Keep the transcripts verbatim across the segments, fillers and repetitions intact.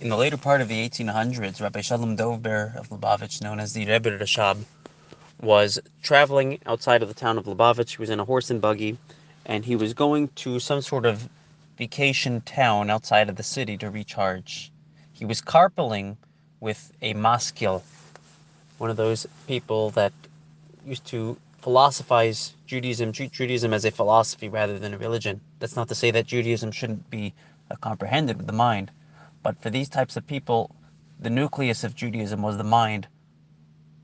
In the later part of the eighteen hundreds, Rabbi Shalom Dovber of Lubavitch, known as the Rebbe Rashab, was traveling outside of the town of Lubavitch. He was in a horse and buggy, and he was going to some sort of vacation town outside of the city to recharge. He was carpooling with a maskil, one of those people that used to philosophize Judaism, treat Judaism as a philosophy rather than a religion. That's not to say that Judaism shouldn't be uh, comprehended with the mind. But for these types of people, the nucleus of Judaism was the mind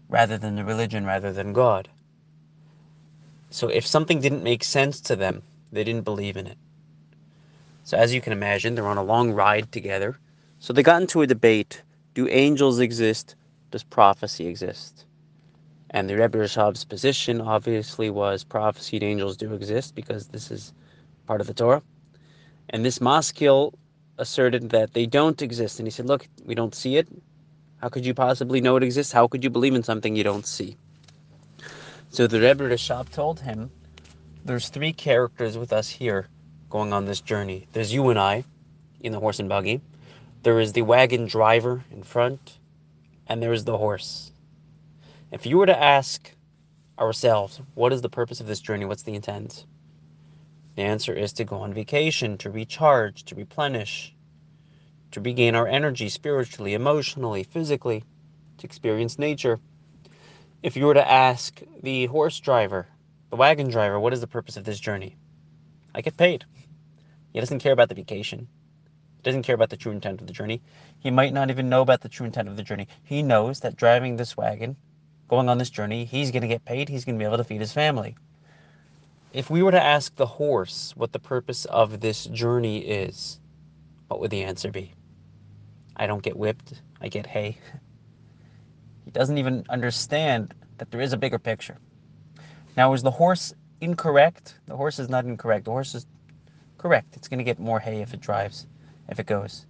rather than the religion, rather than God. So if something didn't make sense to them, they didn't believe in it. So as you can imagine, they're on a long ride together. So they got into a debate. Do angels exist? Does prophecy exist? And the Rebbe Rashab's position obviously was prophecy and angels do exist because this is part of the Torah. And this maskil asserted that they don't exist, and he said, look, we don't see it. How could you possibly know it exists? How could you believe in something you don't see? So the Rebbe Rashab told him, there's three characters with us here going on this journey. There's you and I in the horse and buggy, there is the wagon driver in front, and there is the horse. If you were to ask ourselves, what is the purpose of this journey? What's the intent? The answer is to go on vacation, to recharge, to replenish, to regain our energy spiritually, emotionally, physically, to experience nature. If you were to ask the horse driver, the wagon driver, what is the purpose of this journey? I get paid. He doesn't care about the vacation. He doesn't care about the true intent of the journey. He might not even know about the true intent of the journey. He knows that driving this wagon, going on this journey, he's going to get paid. He's going to be able to feed his family. If we were to ask the horse what the purpose of this journey is, what would the answer be? I don't get whipped, I get hay. He doesn't even understand that there is a bigger picture. Now, is the horse incorrect? The horse is not incorrect. The horse is correct. It's going to get more hay if it drives, if it goes.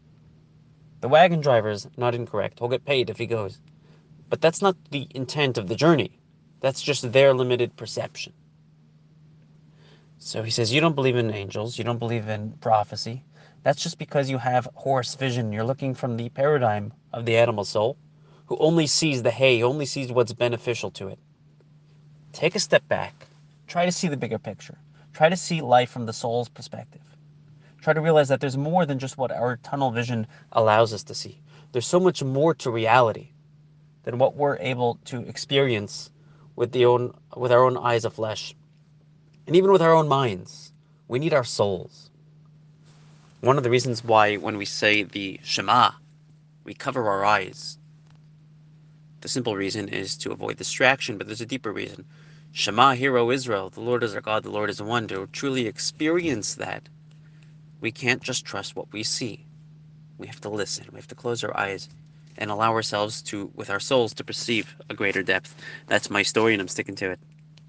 The wagon driver is not incorrect. He'll get paid if he goes. But that's not the intent of the journey. That's just their limited perception. So he says, you don't believe in angels, you don't believe in prophecy. That's just because you have horse vision. You're looking from the paradigm of the animal soul, who only sees the hay, only sees what's beneficial to it. Take a step back. Try to see the bigger picture. Try to see life from the soul's perspective. Try to realize that there's more than just what our tunnel vision allows us to see. There's so much more to reality than what we're able to experience with the own, with our own eyes of flesh. And even with our own minds, we need our souls. One of the reasons why when we say the Shema, we cover our eyes. The simple reason is to avoid distraction, but there's a deeper reason. Shema, hear, O Israel, the Lord is our God, the Lord is one. To truly experience that, we can't just trust what we see. We have to listen. We have to close our eyes and allow ourselves to, with our souls, to perceive a greater depth. That's my story, and I'm sticking to it.